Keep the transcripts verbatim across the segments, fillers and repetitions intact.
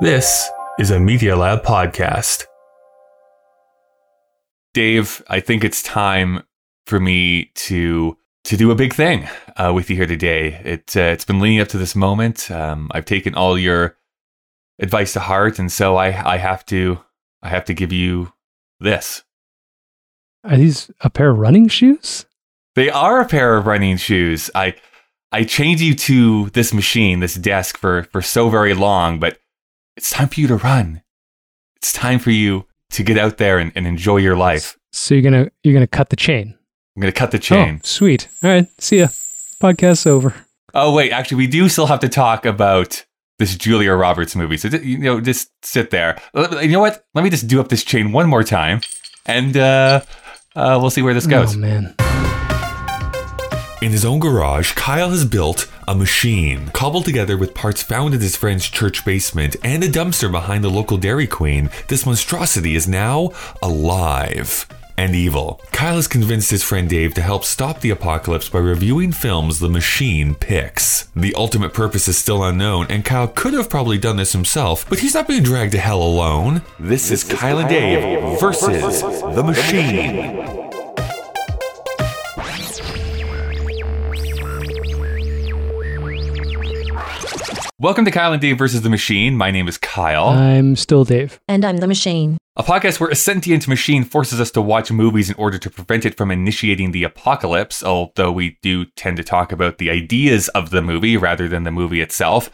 This is a Media Lab podcast. Dave, I think it's time for me to to do a big thing uh, with you here today. It, uh, it's been leading up to this moment. Um, I've taken all your advice to heart, and so I, I have to I have to give you this. Are these a pair of running shoes? They are a pair of running shoes. I I chained you to this machine, this desk, for for so very long, but it's time for you to run. It's time for you to get out there and, and enjoy your life. So you're gonna you're gonna cut the chain. I'm gonna cut the chain. Oh, sweet. All right. See ya. Podcast's over. Oh wait, actually, we do still have to talk about this Julia Roberts movie. So you know, just sit there. You know what? Let me just do up this chain one more time, and uh, uh, we'll see where this goes. Oh man. In his own garage, Kyle has built a machine, cobbled together with parts found in his friend's church basement and a dumpster behind the local Dairy Queen. This monstrosity is now alive and evil. Kyle has convinced his friend Dave to help stop the apocalypse by reviewing films the machine picks. The ultimate purpose is still unknown, and Kyle could have probably done this himself, but he's not being dragged to hell alone. This, this is, is Kyle and Dave versus, versus the machine. The machine. Welcome to Kyle and Dave versus the Machine. My name is Kyle. I'm still Dave. And I'm the Machine. A podcast where a sentient machine forces us to watch movies in order to prevent it from initiating the apocalypse, although we do tend to talk about the ideas of the movie rather than the movie itself.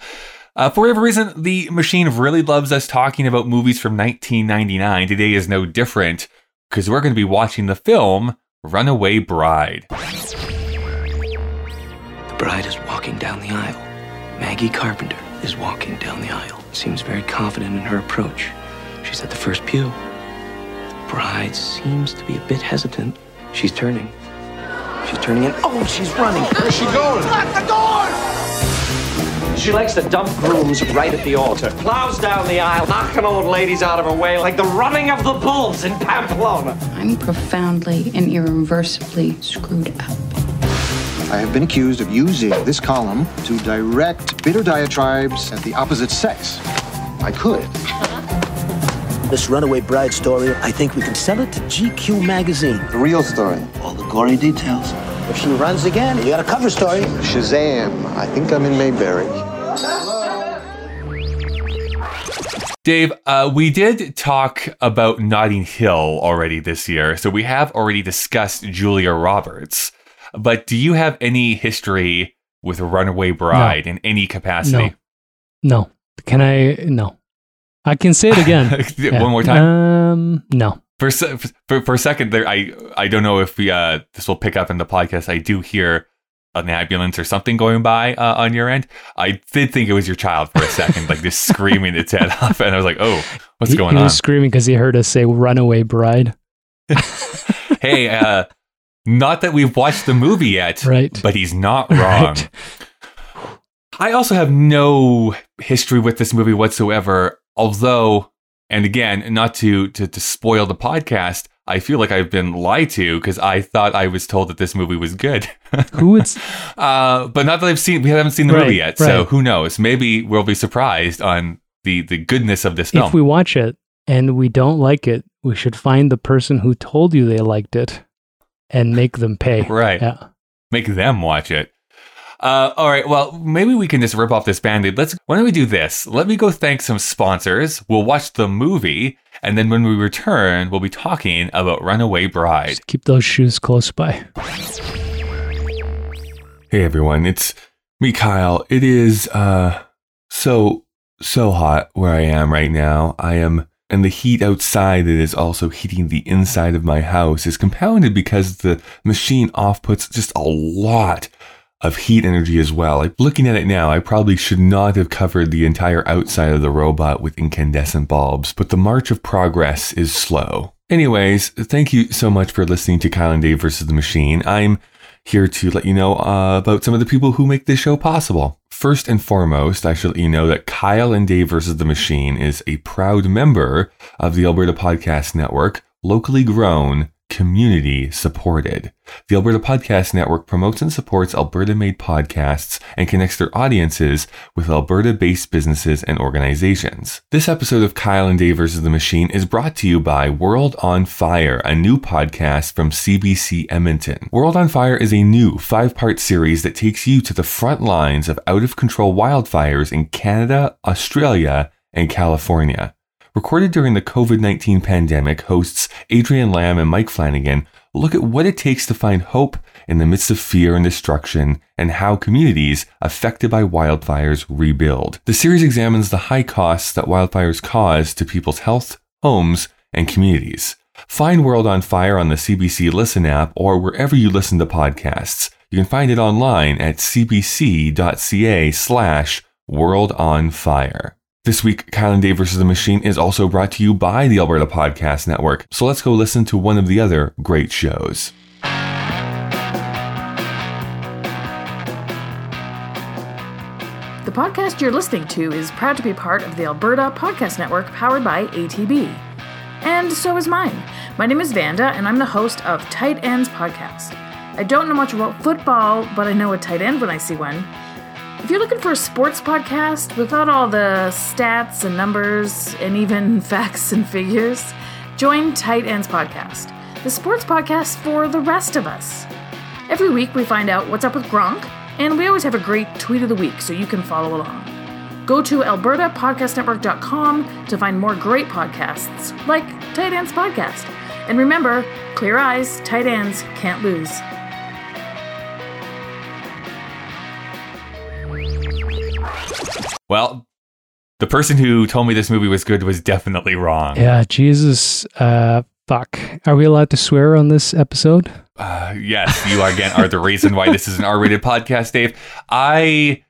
Uh, for whatever reason, the Machine really loves us talking about movies from nineteen ninety-nine. Today is no different, because we're going to be watching the film Runaway Bride. The bride is walking down the aisle. Maggie Carpenter is walking down the aisle. Seems very confident in her approach. She's at the first pew. The bride seems to be a bit hesitant. She's turning. She's turning in. Oh, she's running. Where's she going? Lock the door! She likes to dump brooms right at the altar. Plows down the aisle, knocking old ladies out of her way like the running of the bulls in Pamplona. I'm profoundly and irreversibly screwed up. I have been accused of using this column to direct bitter diatribes at the opposite sex. I could. This Runaway Bride story, I think we can sell it to G Q magazine. The real story. All the gory details. If she runs again, you got a cover story. Shazam. I think I'm in Mayberry. Dave, uh, we did talk about Notting Hill already this year, so we have already discussed Julia Roberts. But do you have any history with Runaway Bride no. in any capacity? No. no. Can I? No. I can say it again. yeah. One more time? Um, no. For, for, for a second there, I, I don't know if we, uh, this will pick up in the podcast. I do hear an ambulance or something going by uh, on your end. I did think it was your child for a second, like just screaming its head off. And I was like, oh, what's he, going he on? He was screaming because he heard us say Runaway Bride. hey, uh... Not that we've watched the movie yet, right. But he's not wrong. Right. I also have no history with this movie whatsoever, although, and again, not to, to, to spoil the podcast, I feel like I've been lied to because I thought I was told that this movie was good. Who is? Uh, but not that I've seen, we haven't seen the right, movie yet, right. So who knows? Maybe we'll be surprised on the, the goodness of this film. If we watch it and we don't like it, we should find the person who told you they liked it. And make them pay. Right. Yeah. Make them watch it. Uh, all right. Well, maybe we can just rip off this Band-Aid. Let's, why don't we do this? Let me go thank some sponsors. We'll watch the movie. And then when we return, we'll be talking about Runaway Bride. Just keep those shoes close by. Hey, everyone. It's me, Kyle. It is uh, so, so hot where I am right now. I am... And the heat outside that is also heating the inside of my house is compounded because the machine offputs just a lot of heat energy as well. Like looking at it now, I probably should not have covered the entire outside of the robot with incandescent bulbs, but the march of progress is slow. Anyways, thank you so much for listening to Kyle and Dave versus the Machine. I'm here to let you know uh, about some of the people who make this show possible. First and foremost, I should let you know that Kyle and Dave versus the Machine is a proud member of the Alberta Podcast Network, locally grown community supported. The Alberta Podcast Network promotes and supports Alberta-made podcasts and connects their audiences with Alberta-based businesses and organizations. This episode of Kyle and Dave versus the Machine is brought to you by World on Fire, a new podcast from C B C Edmonton. World on Fire is a new five-part series that takes you to the front lines of out-of-control wildfires in Canada, Australia, and California. Recorded during the covid nineteen pandemic, hosts Adrian Lamb and Mike Flanagan look at what it takes to find hope in the midst of fear and destruction and how communities affected by wildfires rebuild. The series examines the high costs that wildfires cause to people's health, homes, and communities. Find World on Fire on the C B C Listen app or wherever you listen to podcasts. You can find it online at cbc.ca slash World on Fire. This week, Kyle and Dave versus the Machine is also brought to you by the Alberta Podcast Network. So let's go listen to one of the other great shows. The podcast you're listening to is proud to be part of the Alberta Podcast Network, powered by A T B. And so is mine. My name is Vanda, and I'm the host of Tight Ends Podcast. I don't know much about football, but I know a tight end when I see one. If you're looking for a sports podcast without all the stats and numbers and even facts and figures, join Tight Ends Podcast, the sports podcast for the rest of us. Every week we find out what's up with Gronk, and we always have a great tweet of the week so you can follow along. Go to alberta podcast network dot com to find more great podcasts like Tight Ends Podcast. And remember, clear eyes, tight ends, can't lose. Well, the person who told me this movie was good was definitely wrong. Yeah, Jesus, uh, fuck. Are we allowed to swear on this episode? Uh, yes, you are, again, are the reason why this is an R-rated podcast, Dave. I,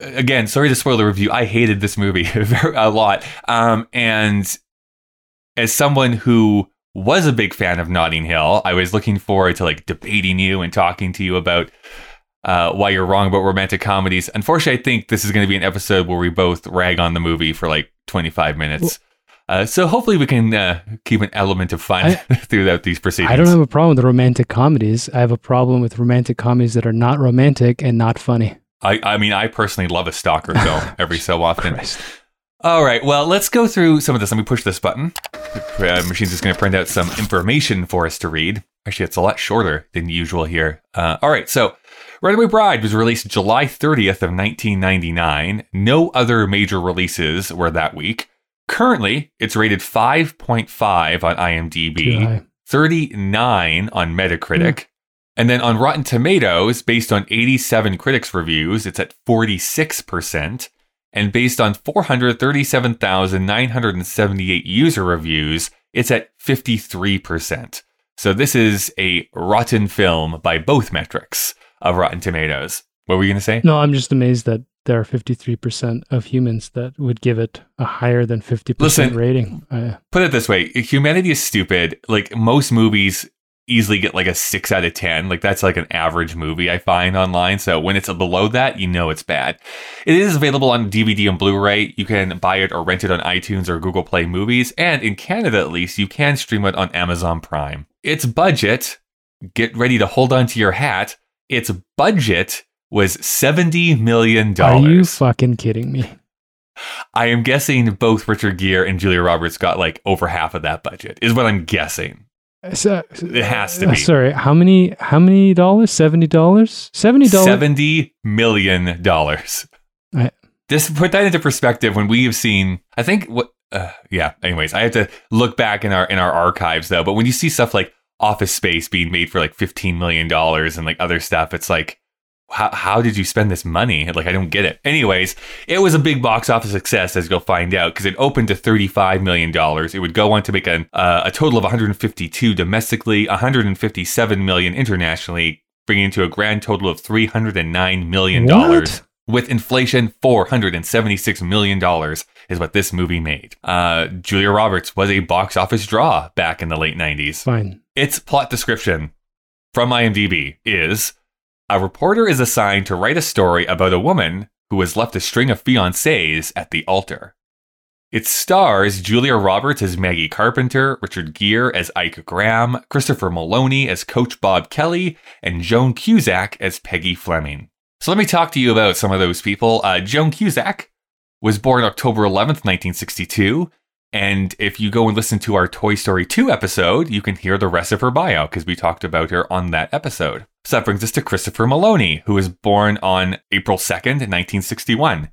again, sorry to spoil the review. I hated this movie a lot. Um, and as someone who was a big fan of Notting Hill, I was looking forward to like debating you and talking to you about Uh, why you're wrong about romantic comedies. Unfortunately, I think this is going to be an episode where we both rag on the movie for like twenty-five minutes. Uh, so hopefully we can uh, keep an element of fun I, throughout these proceedings. I don't have a problem with romantic comedies. I have a problem with romantic comedies that are not romantic and not funny. I, I mean, I personally love a stalker film every so often. Christ. All right, well, let's go through some of this. Let me push this button. The uh, machine's just going to print out some information for us to read. Actually, it's a lot shorter than usual here. Uh, all right, so Runaway Bride was released July thirtieth of nineteen ninety-nine. No other major releases were that week. Currently, it's rated five point five on IMDb, thirty-nine on Metacritic, mm. and then on Rotten Tomatoes, based on eighty-seven critics' reviews, it's at forty-six percent, and based on four hundred thirty-seven thousand nine hundred seventy-eight user reviews, it's at fifty-three percent. So this is a rotten film by both metrics of Rotten Tomatoes. What were you going to say? No, I'm just amazed that there are fifty-three percent of humans that would give it a higher than fifty percent Listen, rating. I, put it this way. Humanity is stupid. Like, most movies easily get like a six out of ten. Like, that's like an average movie I find online. So when it's below that, you know it's bad. It is available on D V D and Blu-ray. You can buy it or rent it on iTunes or Google Play Movies. And in Canada, at least, you can stream it on Amazon Prime. Its budget, get ready to hold on to your hat, its budget was seventy million dollars. Are you fucking kidding me? I am guessing both Richard Gere and Julia Roberts got like over half of that budget, is what I'm guessing. So, it has to be. Sorry, how many How many dollars? seventy dollars? seventy dollars? seventy million dollars. I, this, put that into perspective when we have seen, I think, what, uh, yeah, anyways, I have to look back in our in our archives though, but when you see stuff like Office Space being made for like fifteen million dollars and like other stuff, it's like, how how did you spend this money? Like, I don't get it. Anyways, it was a big box office success, as you'll find out, because it opened to thirty-five million dollars. It would go on to make an, uh, a total of one hundred fifty-two domestically, one hundred fifty-seven million dollars internationally, bringing to a grand total of three hundred nine million dollars. What? With inflation, four hundred seventy-six million dollars is what this movie made. Uh, Julia Roberts was a box office draw back in the late nineties. Fine. Its plot description from IMDb is, a reporter is assigned to write a story about a woman who has left a string of fiancés at the altar. It stars Julia Roberts as Maggie Carpenter, Richard Gere as Ike Graham, Christopher Meloni as Coach Bob Kelly, and Joan Cusack as Peggy Fleming. So let me talk to you about some of those people. Uh, Joan Cusack was born October eleventh, nineteen sixty-two. And if you go and listen to our Toy Story two episode, you can hear the rest of her bio because we talked about her on that episode. So that brings us to Christopher Meloni, who was born on April second, nineteen sixty-one.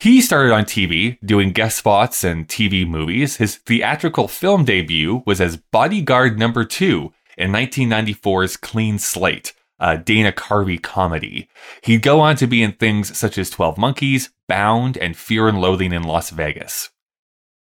He started on T V doing guest spots and T V movies. His theatrical film debut was as Bodyguard Number two in nineteen ninety-four's Clean Slate, a Dana Carvey comedy. He'd go on to be in things such as twelve Monkeys, Bound, and Fear and Loathing in Las Vegas.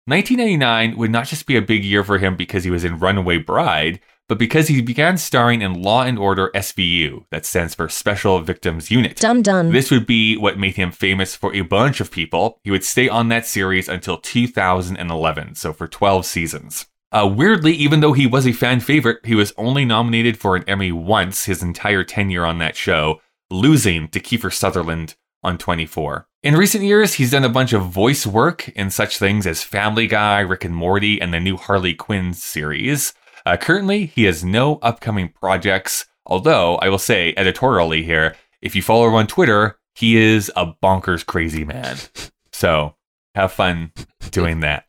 nineteen ninety-nine would not just be a big year for him because he was in Runaway Bride, but because he began starring in Law and Order S V U, that stands for Special Victims Unit. Dum dum. This would be what made him famous for a bunch of people. He would stay on that series until two thousand eleven, so for twelve seasons. Uh, weirdly, even though he was a fan favorite, he was only nominated for an Emmy once his entire tenure on that show, losing to Kiefer Sutherland on twenty-four. In recent years, he's done a bunch of voice work in such things as Family Guy, Rick and Morty, and the new Harley Quinn series. Uh, currently, he has no upcoming projects, although I will say editorially here, if you follow him on Twitter, he is a bonkers crazy man. So have fun doing that.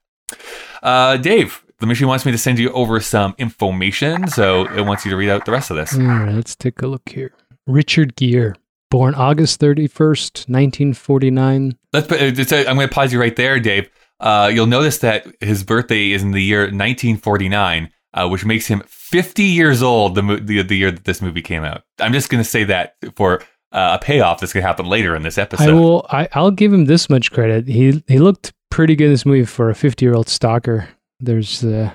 Uh, Dave, the machine wants me to send you over some information, so it wants you to read out the rest of this. All right, let's take a look here. Richard Gere, born August thirty-first, nineteen forty-nine. Let's put, it's a, I'm going to pause you right there, Dave. Uh, you'll notice that his birthday is in the year nineteen forty-nine. Uh, which makes him fifty years old the, mo- the the year that this movie came out. I'm just going to say that for uh, a payoff that's going to happen later in this episode. I will, I, I'll give him this much credit. He he looked pretty good in this movie for a fifty-year-old stalker. There's uh,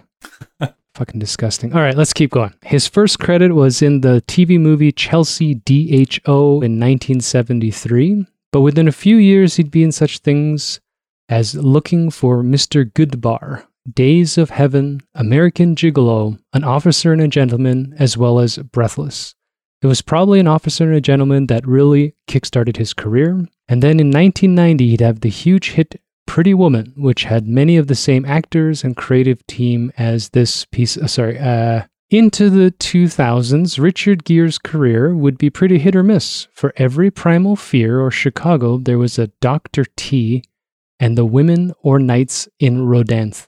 fucking disgusting. All right, let's keep going. His first credit was in the T V movie Chelsea D H O in nineteen seventy-three. But within a few years, he'd be in such things as Looking for Mister Goodbar, Days of Heaven, American Gigolo, An Officer and a Gentleman, as well as Breathless. It was probably An Officer and a Gentleman that really kickstarted his career. And then in nineteen ninety, he'd have the huge hit Pretty Woman, which had many of the same actors and creative team as this piece. Uh, sorry, uh, into the two thousands, Richard Gere's career would be pretty hit or miss. For every Primal Fear or Chicago, there was a Doctor T and the Women or Nights in Rodanth.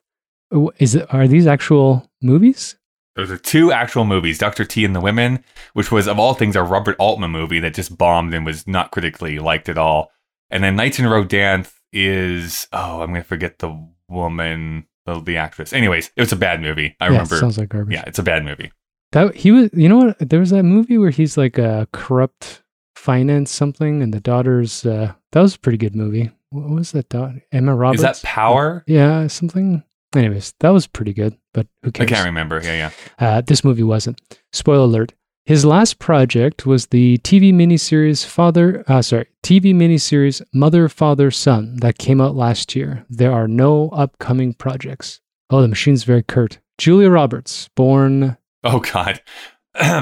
Is it, are these actual movies? Those are two actual movies, Doctor T and the Women, which was, of all things, a Robert Altman movie that just bombed and was not critically liked at all. And then Nights in Rodanth is, oh, I'm going to forget the woman, the, the actress. Anyways, it was a bad movie. I yeah, remember. It sounds like garbage. Yeah, it's a bad movie. That he was, you know what? There was that movie where he's like a corrupt finance something and the daughter's, uh, that was a pretty good movie. What was that daughter? Emma Roberts? Is that Power? Yeah, something. Anyways, that was pretty good, but who cares? I can't remember. Yeah, yeah. Uh, this movie wasn't. Spoiler alert. His last project was the T V miniseries Father, uh, sorry, T V miniseries Mother, Father, Son that came out last year. There are no upcoming projects. Oh, the machine's very curt. Julia Roberts, born. Oh, God.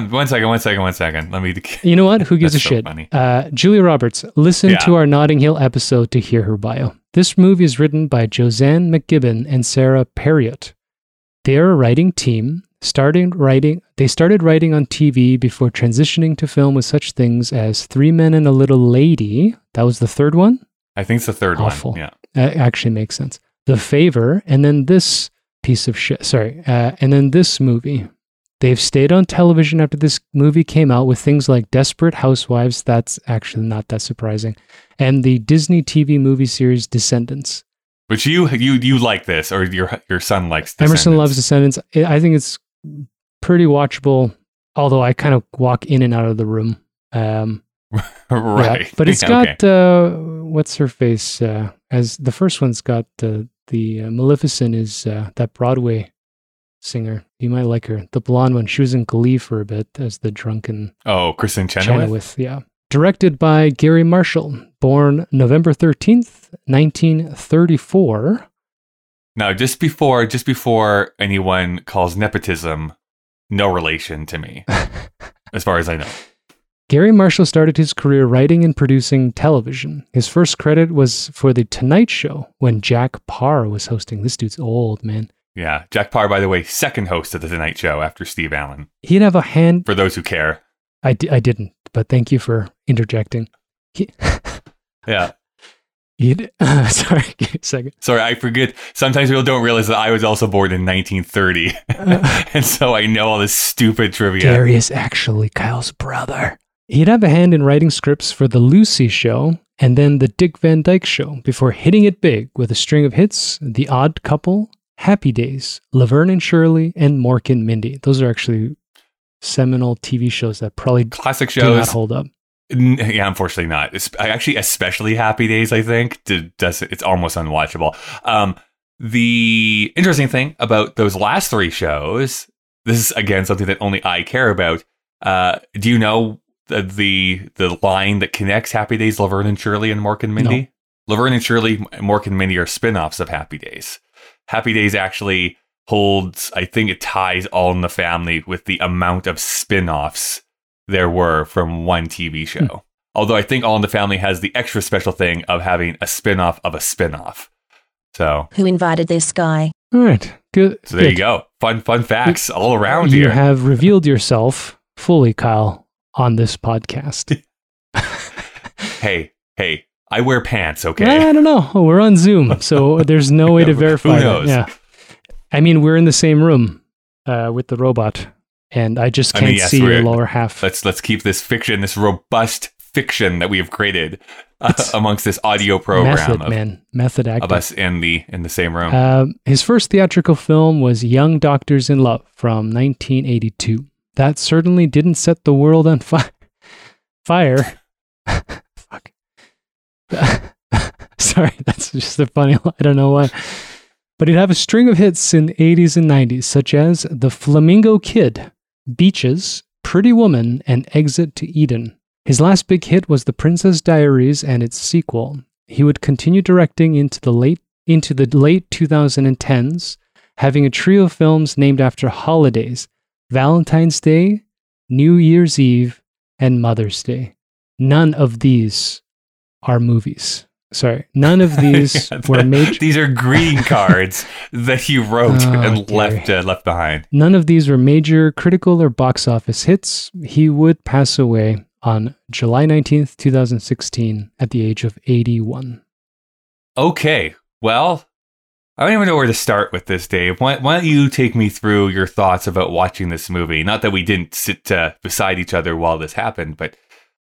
one second, one second, one second. Let me. You know what? Who gives a so shit? Uh, Julia Roberts, listen yeah. to our Notting Hill episode to hear her bio. This movie is written by Josanne McGibbon and Sarah Perriott. They're a writing team. Starting writing, they started writing on T V before transitioning to film with such things as Three Men and a Little Lady. That was the third one? I think it's the third Awful. one. Yeah. That actually makes sense. The Favor, and then this piece of shit. Sorry. Uh, and then this movie. They've stayed on television after this movie came out with things like Desperate Housewives, that's actually not that surprising, and the Disney T V movie series Descendants. But you you you like this, or your your son likes Descendants. Emerson loves Descendants. I think it's pretty watchable, although I kind of walk in and out of the room. Um, right. Yeah, but it's got, okay. uh, what's her face? Uh, as the first one's got uh, the uh, Maleficent is uh, that Broadway singer. You might like her. The blonde one. She was in Glee for a bit as the drunken... Oh, Kristen Chenoweth? Chenoweth, yeah. Directed by Garry Marshall, born November thirteenth, nineteen thirty-four. Now, just before just before anyone calls nepotism, no relation to me, as far as I know. Garry Marshall started his career writing and producing television. His first credit was for The Tonight Show when Jack Paar was hosting. This dude's old, man. Yeah. Jack Paar, by the way, second host of The Tonight Show after Steve Allen. He'd have a hand... For those who care. I, d- I didn't, but thank you for interjecting. He... yeah. He'd... Uh, sorry, give me a second. Sorry, I forget. Sometimes people don't realize that I was also born in nineteen thirty. Uh, and so I know all this stupid trivia. Gary is actually Kyle's brother. He'd have a hand in writing scripts for The Lucy Show and then The Dick Van Dyke Show before hitting it big with a string of hits, The Odd Couple, Happy Days, Laverne and Shirley, and Mork and Mindy. Those are actually seminal T V shows that probably classic shows do not hold up. N- yeah, unfortunately not. It's actually, especially Happy Days, I think, to, does, it's almost unwatchable. Um, the interesting thing about those last three shows, this is, again, something that only I care about. Uh, do you know... The the line that connects Happy Days, Laverne and Shirley, and Mork and Mindy? No. Laverne and Shirley, Mork and Mindy are spin-offs of Happy Days. Happy Days actually holds, I think it ties All in the Family with the amount of spin-offs there were from one T V show. Mm. Although I think All in the Family has the extra special thing of having a spin-off of a spin-off. So who invited this guy? All right. Good. So there Good. you go. Fun, fun facts you, all around you here. You have revealed yourself fully, Kyle. On this podcast. hey, hey, I wear pants, okay? I don't know. We're on Zoom, so there's no way to verify. Who knows? Yeah. I mean, we're in the same room uh, with the robot, and I just can't I mean, yes, see your lower half. Let's let's keep this fiction, this robust fiction that we have created uh, amongst this audio program. Method, of, man. Method acting. Of us in the, in the same room. Uh, his first theatrical film was Young Doctors in Love from nineteen eighty-two. That certainly didn't set the world on fi- fire. Fuck. Sorry, that's just a funny line. I don't know why. But he'd have a string of hits in the eighties and nineties, such as The Flamingo Kid, Beaches, Pretty Woman, and Exit to Eden. His last big hit was The Princess Diaries and its sequel. He would continue directing into the late into the late twenty tens, having a trio of films named after holidays. Valentine's Day, New Year's Eve, and Mother's Day. None of these are movies. Sorry, none of these yeah, the, were major. These are greeting cards that he wrote oh, and dear. left uh, left behind. None of these were major critical or box office hits. He would pass away on July nineteenth, twenty sixteen, at the age of eighty-one. Okay, well. I don't even know where to start with this, Dave. Why, why don't you take me through your thoughts about watching this movie? Not that we didn't sit uh, beside each other while this happened, but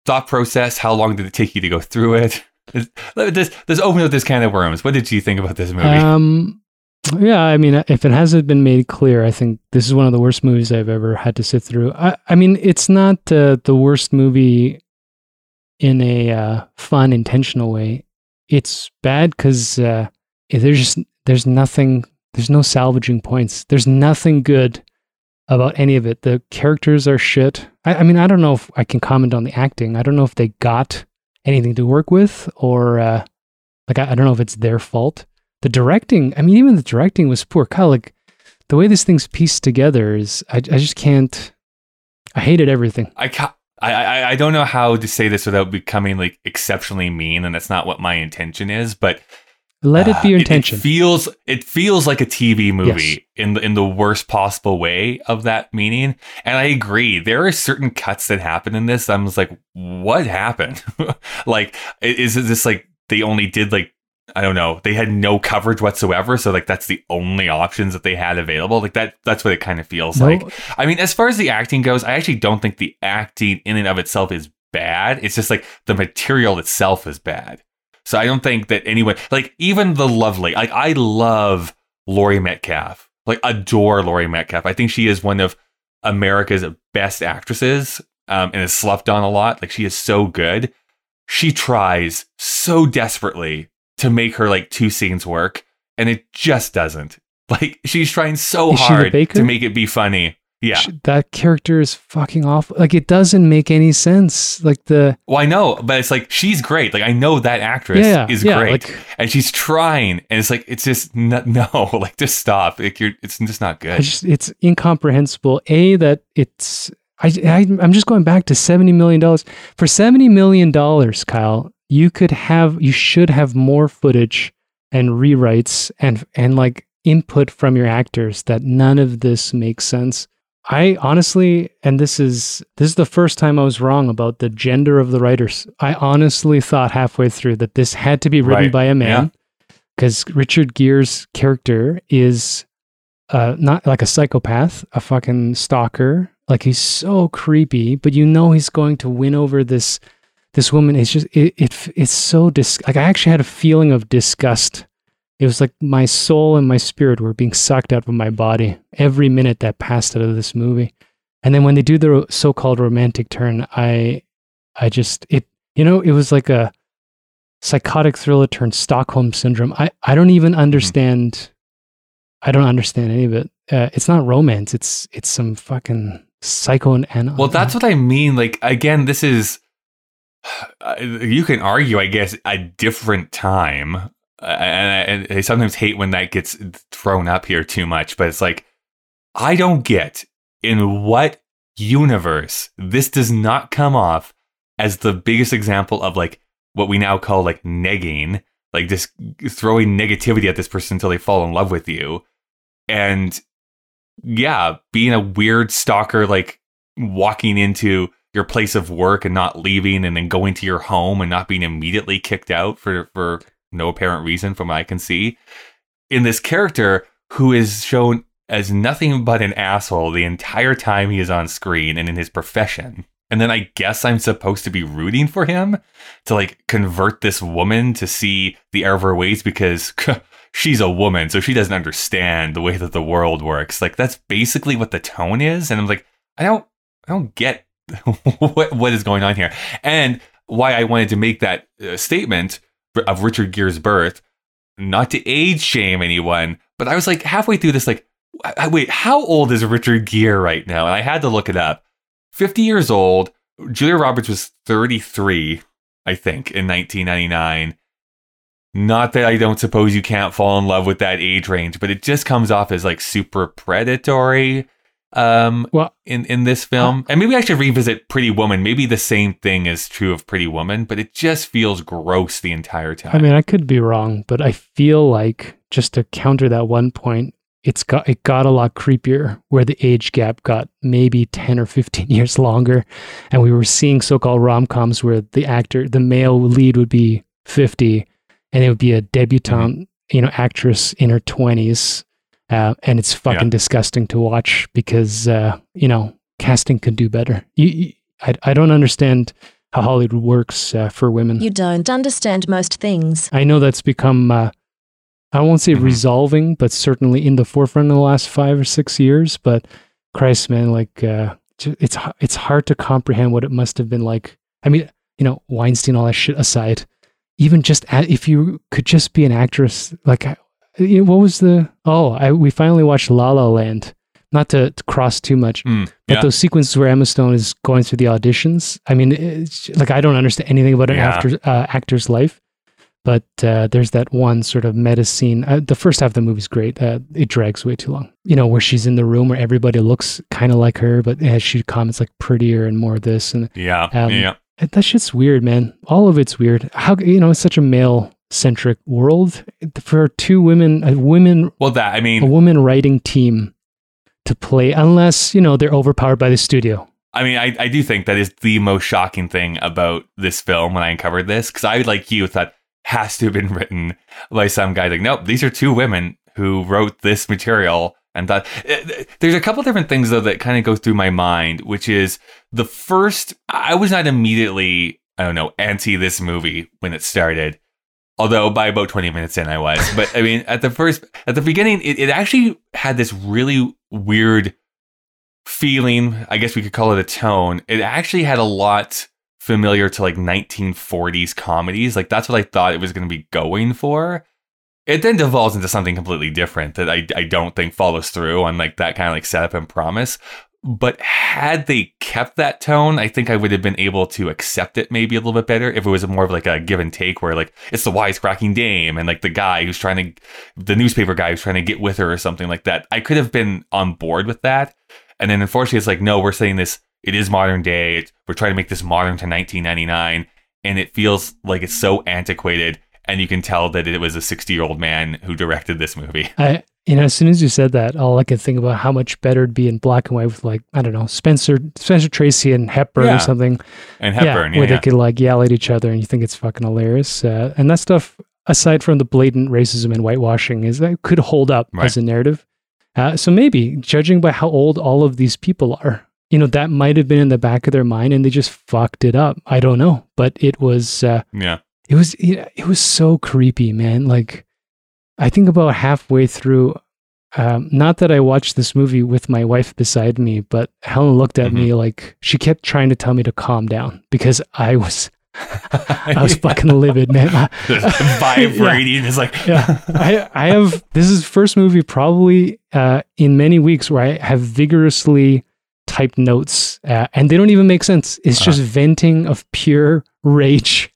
thought process, how long did it take you to go through it? Let's open up this can of worms. What did you think about this movie? Um, yeah, I mean, if it hasn't been made clear, I think this is one of the worst movies I've ever had to sit through. I, I mean, it's not uh, the worst movie in a uh, fun, intentional way. It's bad because uh, there's just... There's nothing, there's no salvaging points. There's nothing good about any of it. The characters are shit. I, I mean, I don't know if I can comment on the acting. I don't know if they got anything to work with or, uh, like, I, I don't know if it's their fault. The directing, I mean, even the directing was poor. Kyle, like, the way this thing's pieced together is, I, I just can't, I hated everything. I can't. I, I don't know how to say this without becoming, like, exceptionally mean, and that's not what my intention is, but... Let it be your uh, intention. It, it feels it feels like a T V movie yes. in the, in the worst possible way of that meaning. And I agree. There are certain cuts that happen in this. I'm just like, what happened? Like, is this like they only did like, I don't know. They had no coverage whatsoever. So like, that's the only options that they had available. Like that. That's what it kind of feels no. like. I mean, as far as the acting goes, I actually don't think the acting in and of itself is bad. It's just like the material itself is bad. So I don't think that anyone, like, even the lovely, like, I love Laurie Metcalf, like, adore Laurie Metcalf. I think she is one of America's best actresses um, and is slept on a lot. Like, she is so good. She tries so desperately to make her, like, two scenes work, and it just doesn't. Like, she's trying so is hard to make it be funny. Yeah, that character is fucking awful. Like, it doesn't make any sense. Like the well, I know, but it's like she's great. Like I know that actress yeah, is yeah, great, like, and she's trying, and it's like it's just not, no, like just stop. Like you're, it's just not good. Just, it's incomprehensible. A that it's I, I, I'm just going back to seventy million dollars. For seventy million dollars, Kyle, you could have, you should have more footage and rewrites and, and like input from your actors that none of this makes sense. I honestly, and this is, this is the first time I was wrong about the gender of the writers. I honestly thought halfway through that this had to be written right. by a man because yeah. Richard Gere's character is uh, not like a psychopath, a fucking stalker. Like he's so creepy, but you know he's going to win over this this woman. It's just it, it it's so dis. Like I actually had a feeling of disgust. It was like my soul and my spirit were being sucked out of my body every minute that passed out of this movie. And then when they do the so-called romantic turn, I I just it you know it was like a psychotic thriller turned Stockholm syndrome. I I don't even understand. I don't understand any of it. Uh, it's not romance. It's it's some fucking. Psycho and Anna. Well, that's what I mean. Like, again, this is, uh, you can argue, I guess, a different time. Uh, and, I, and I sometimes hate when that gets thrown up here too much, but it's like, I don't get in what universe this does not come off as the biggest example of like what we now call like negging, like just throwing negativity at this person until they fall in love with you. And yeah, being a weird stalker, like walking into your place of work and not leaving and then going to your home and not being immediately kicked out for, for no apparent reason from what I can see. In this character who is shown as nothing but an asshole the entire time he is on screen and in his profession. And then I guess I'm supposed to be rooting for him to like convert this woman to see the error of her ways because... she's a woman, so she doesn't understand the way that the world works. Like, that's basically what the tone is. And I'm like, I don't I don't get what what is going on here. And why I wanted to make that uh, statement of Richard Gere's birth, not to age shame anyone, but I was like halfway through this, like, wait, how old is Richard Gere right now? And I had to look it up. fifty years old. Julia Roberts was thirty-three, I think, in nineteen ninety-nine. Not that I don't suppose you can't fall in love with that age range, but it just comes off as like super predatory um, well, in, in this film. And maybe I should revisit Pretty Woman. Maybe the same thing is true of Pretty Woman, but it just feels gross the entire time. I mean, I could be wrong, but I feel like just to counter that one point, it's got it got a lot creepier where the age gap got maybe ten or fifteen years longer. And we were seeing so-called rom-coms where the actor, the male lead would be fifty. And it would be a debutante, you know, actress in her twenties. Uh, and it's fucking yeah. disgusting to watch because, uh, you know, casting could do better. You, you, I, I don't understand how Hollywood works uh, for women. You don't understand most things. I know that's become, uh, I won't say mm-hmm. resolving, but certainly in the forefront in the last five or six years. But Christ, man, like, uh, it's, it's hard to comprehend what it must have been like. I mean, you know, Weinstein, all that shit aside. Even just if you could just be an actress, like, you know, what was the, oh, I, we finally watched La La Land, not to, to cross too much, mm, but yeah. those sequences where Emma Stone is going through the auditions. I mean, it's, like, I don't understand anything about an yeah. after, uh, actor's life, but uh, there's that one sort of meta scene. Uh, the first half of the movie's great. Uh, it drags way too long, you know, where she's in the room where everybody looks kind of like her, but as she comments like prettier and more of this. And yeah, um, yeah. That shit's weird, man. All of it's weird. How, you know, it's such a male-centric world for two women, a women, well, that, I mean, a woman writing team to play, unless, you know, they're overpowered by the studio. I mean, I, I do think that is the most shocking thing about this film when I uncovered this, because I, like you, thought has to have been written by some guy. Like, nope, these are two women who wrote this material. And thought there's a couple different things though that kind of go through my mind, which is the first, I was not immediately, I don't know, anti this movie when it started, although by about twenty minutes in I was. But I mean, at the first, at the beginning, it, it actually had this really weird feeling. I guess we could call it a tone. It actually had a lot familiar to like nineteen forties comedies. Like that's what I thought it was going to be going for. It then devolves into something completely different that I, I don't think follows through on like that kind of like setup and promise. But had they kept that tone, I think I would have been able to accept it maybe a little bit better if it was more of like a give and take where like it's the wisecracking dame and like the guy who's trying to, the newspaper guy who's trying to get with her or something like that. I could have been on board with that. And then unfortunately, it's like, no, we're saying this it is modern day. It's, we're trying to make this modern to nineteen ninety-nine. And it feels like it's so antiquated. And you can tell that it was a sixty-year-old man who directed this movie. I, you know, as soon as you said that, all I could think about how much better it'd be in black and white with, like, I don't know, Spencer Spencer Tracy and Hepburn yeah. or something. And Hepburn, yeah. yeah where yeah. they could, like, yell at each other and you think it's fucking hilarious. Uh, and that stuff, aside from the blatant racism and whitewashing, is that could hold up right. as a narrative. Uh, so maybe, judging by how old all of these people are, you know, that might have been in the back of their mind and they just fucked it up. I don't know. But it was... Uh, yeah. It was it was so creepy, man. Like, I think about halfway through, um, not that I watched this movie with my wife beside me, but Helen looked at mm-hmm. me like, she kept trying to tell me to calm down because I was, I was yeah. fucking livid, man. Vibrating. yeah. It's like, yeah. I, I have, this is the first movie probably uh, in many weeks where I have vigorously typed notes uh, and they don't even make sense. It's uh-huh. just venting of pure rage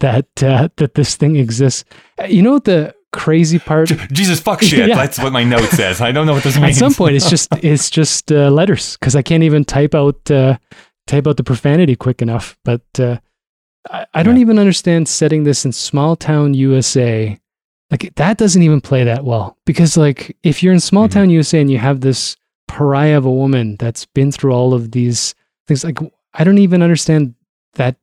that uh, that this thing exists. You know the crazy part? Jesus fuck shit. yeah. That's what my note says. I don't know what this means. At some point, it's just it's just uh, letters because I can't even type out uh, type out the profanity quick enough. But uh, I, I don't yeah. even understand setting this in small town U S A. Like that doesn't even play that well because like if you're in small mm-hmm. town U S A and you have this pariah of a woman that's been through all of these things, like I don't even understand that.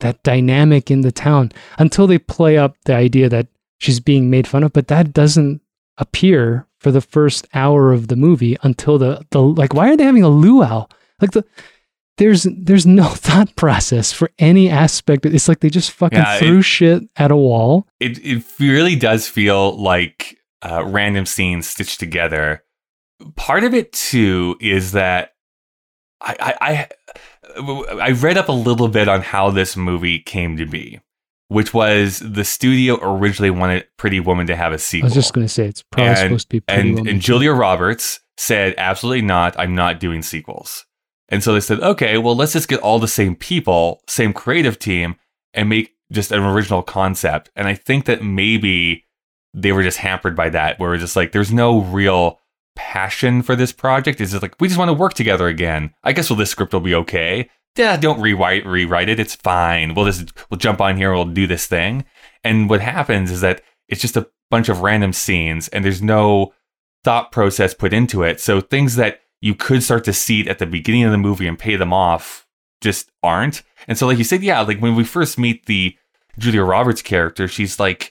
that dynamic in the town until they play up the idea that she's being made fun of, but that doesn't appear for the first hour of the movie until the, the like, why are they having a luau? Like the, there's, there's no thought process for any aspect. It's like they just fucking yeah, threw it, shit at a wall. It, it really does feel like uh, random scenes stitched together. Part of it too, is that I, I, I I read up a little bit on how this movie came to be, which was the studio originally wanted Pretty Woman to have a sequel. I was just going to say, it's probably and, supposed to be Pretty and, Woman. And Julia Roberts said, absolutely not, I'm not doing sequels. And so they said, okay, well, let's just get all the same people, same creative team, and make just an original concept. And I think that maybe they were just hampered by that, where it's just like, there's no real... passion for this project. Is just like, we just want to work together again. I guess well this script will be okay. Yeah, don't rewrite rewrite it. It's fine. We'll just we'll jump on here, we'll do this thing. And what happens is that it's just a bunch of random scenes and there's no thought process put into it. So things that you could start to seed at the beginning of the movie and pay them off just aren't. And so like you said, yeah, like when we first meet the Julia Roberts character, she's like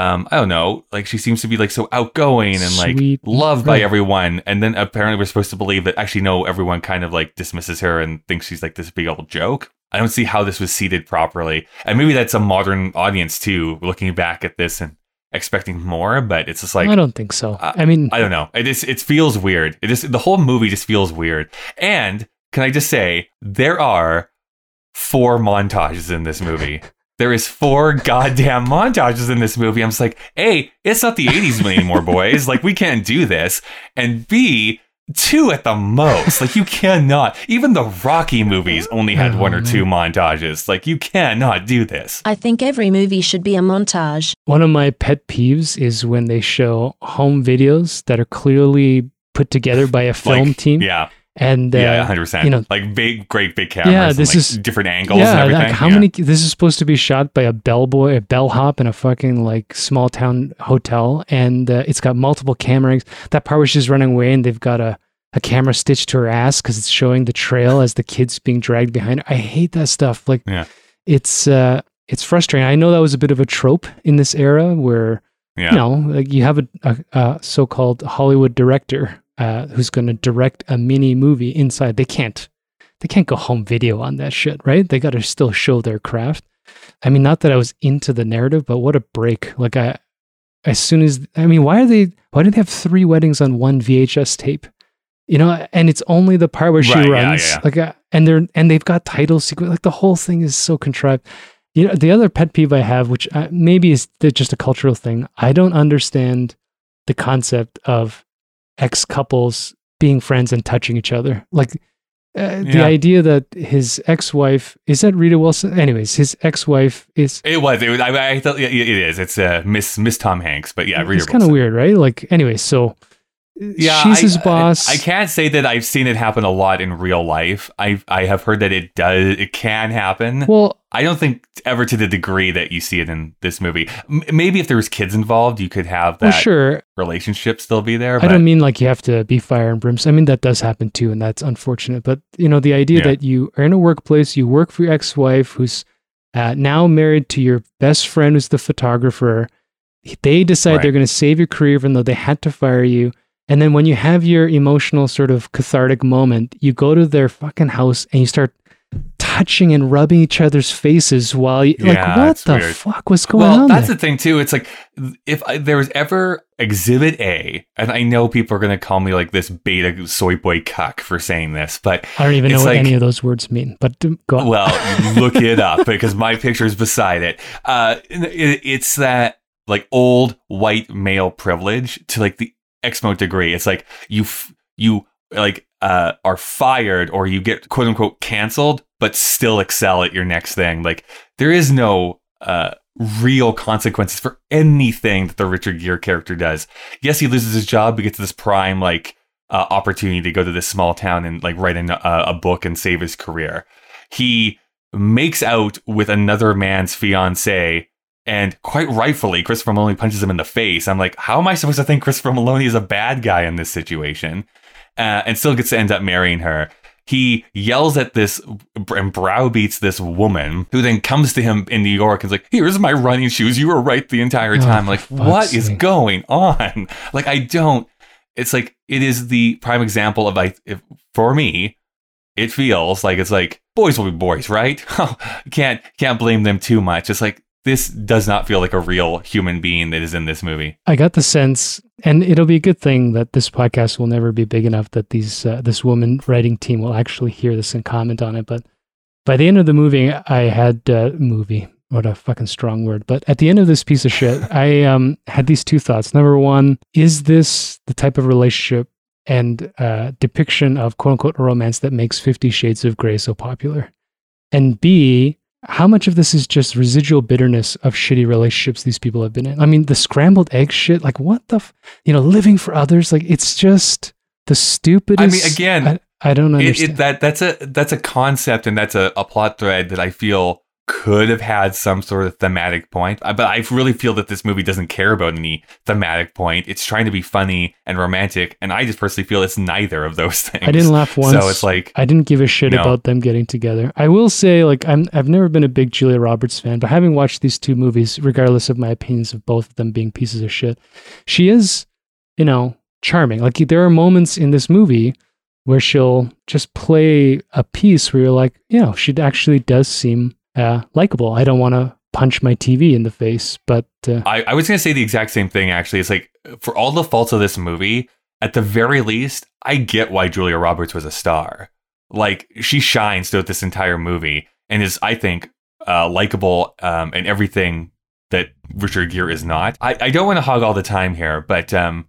Um, I don't know, like she seems to be like so outgoing and like Sweet. loved by everyone. And then apparently we're supposed to believe that actually, no, everyone kind of like dismisses her and thinks she's like this big old joke. I don't see how this was seeded properly. And maybe that's a modern audience too, looking back at this and expecting more, but it's just like, I don't think so. I mean, I don't know. It is, it feels weird. It is, the whole movie just feels weird. And can I just say, there are four montages in this movie. There is four goddamn montages in this movie. I'm just like, A, it's not the eighties anymore, boys. Like, we can't do this. And B, two at the most. Like, you cannot. Even the Rocky movies only had oh, one or man. two montages. Like, you cannot do this. I think every movie should be a montage. One of my pet peeves is when they show home videos that are clearly put together by a film like, team. Yeah. And uh, yeah, one hundred percent. You know, like big, great big cameras. Yeah, this and, like, is different angles. Yeah, and everything. Like how yeah. many? This is supposed to be shot by a bellboy, a bellhop, in a fucking like small town hotel, and uh, it's got multiple cameras. That part where she's running away, and they've got a, a camera stitched to her ass because it's showing the trail as the kid's being dragged behind her. I hate that stuff. Like, yeah. it's uh, it's frustrating. I know that was a bit of a trope in this era where yeah. you know, like you have a, a, a so-called Hollywood director. Uh, who's going to direct a mini movie inside? They can't, they can't go home video on that shit, right? They got to still show their craft. I mean, not that I was into the narrative, but what a break! Like I, as soon as I mean, why are they? Why do they have three weddings on one V H S tape? You know, and it's only the part where she right, runs. Yeah, yeah. Like, uh, and they're and they've got title sequence. Like the whole thing is so contrived. You know, the other pet peeve I have, which I, maybe is just a cultural thing, I don't understand the concept of ex couples being friends and touching each other. Like uh, yeah. the idea that his ex-wife, is that Rita Wilson? Anyways, his ex-wife is. It was, it was, I, I thought it is. It's uh, Miss, Miss Tom Hanks, but yeah, Rita It's kind of weird, right? Like, anyway, so Yeah, she's I, his boss. I can't say that I've seen it happen a lot in real life. I I have heard that it does. It can happen. Well, I don't think ever to the degree that you see it in this movie. M- maybe if there was kids involved, you could have that well, sure. relationship still be there. But I don't mean like you have to be fire and brimstone. I mean, that does happen too, and that's unfortunate. But, you know, the idea yeah. that you are in a workplace, you work for your ex-wife who's uh, now married to your best friend who's the photographer. They decide right. they're going to save your career even though they had to fire you. And then when you have your emotional sort of cathartic moment, you go to their fucking house and you start touching and rubbing each other's faces while you, yeah, like, what the weird. fuck was going well, on? Well, that's there? the thing too. It's like, if I, there was ever Exhibit A, and I know people are going to call me like this beta soy boy cuck for saying this, but I don't even know what like, any of those words mean, but go on. Well, look it up because my picture is beside it. Uh, it it's that like old white male privilege to like the Exmo degree. It's like you f- you like uh are fired or you get quote unquote canceled but still excel at your next thing. Like there is no uh real consequences for anything that the Richard Gere character does. Yes, he loses his job, but gets this prime like uh, opportunity to go to this small town and like write in a, a book and save his career. He makes out with another man's fiance. And quite rightfully, Christopher Meloni punches him in the face. I'm like, how am I supposed to think Christopher Meloni is a bad guy in this situation? Uh, and still gets to end up marrying her. He yells at this and browbeats this woman who then comes to him in New York and is like, here's my running shoes. You were right the entire time. Oh, like, what sake. is going on? Like, I don't. It's like, it is the prime example of, I, if, for me, it feels like it's like, boys will be boys, right? can't Can't blame them too much. It's like, this does not feel like a real human being that is in this movie. I got the sense, and it'll be a good thing that this podcast will never be big enough that these uh, this woman writing team will actually hear this and comment on it. But by the end of the movie, I had uh, movie. What a fucking strong word. But at the end of this piece of shit, I um, had these two thoughts. Number one, is this the type of relationship and uh, depiction of quote unquote romance that makes Fifty Shades of Grey so popular? And B, how much of this is just residual bitterness of shitty relationships these people have been in? I mean, the scrambled egg shit, like what the, f- you know, living for others, like it's just the stupidest. I mean, again, I, I don't understand. It, it, that, that's a that's a concept and that's a, a plot thread that I feel could have had some sort of thematic point. But I really feel that this movie doesn't care about any thematic point. It's trying to be funny and romantic. And I just personally feel it's neither of those things. I didn't laugh once. So it's like, I didn't give a shit no. about them getting together. I will say, like, I'm, I've never been a big Julia Roberts fan, but having watched these two movies, regardless of my opinions of both of them being pieces of shit, she is, you know, charming. Like, there are moments in this movie where she'll just play a piece where you're like, you know, she actually does seem Uh, likable. I don't want to punch my T V in the face, but uh, I, I was going to say the exact same thing. Actually, it's like for all the faults of this movie, at the very least, I get why Julia Roberts was a star. Like she shines throughout this entire movie and is, I think, uh, likable um, and everything that Richard Gere is not. I, I don't want to hog all the time here, but um,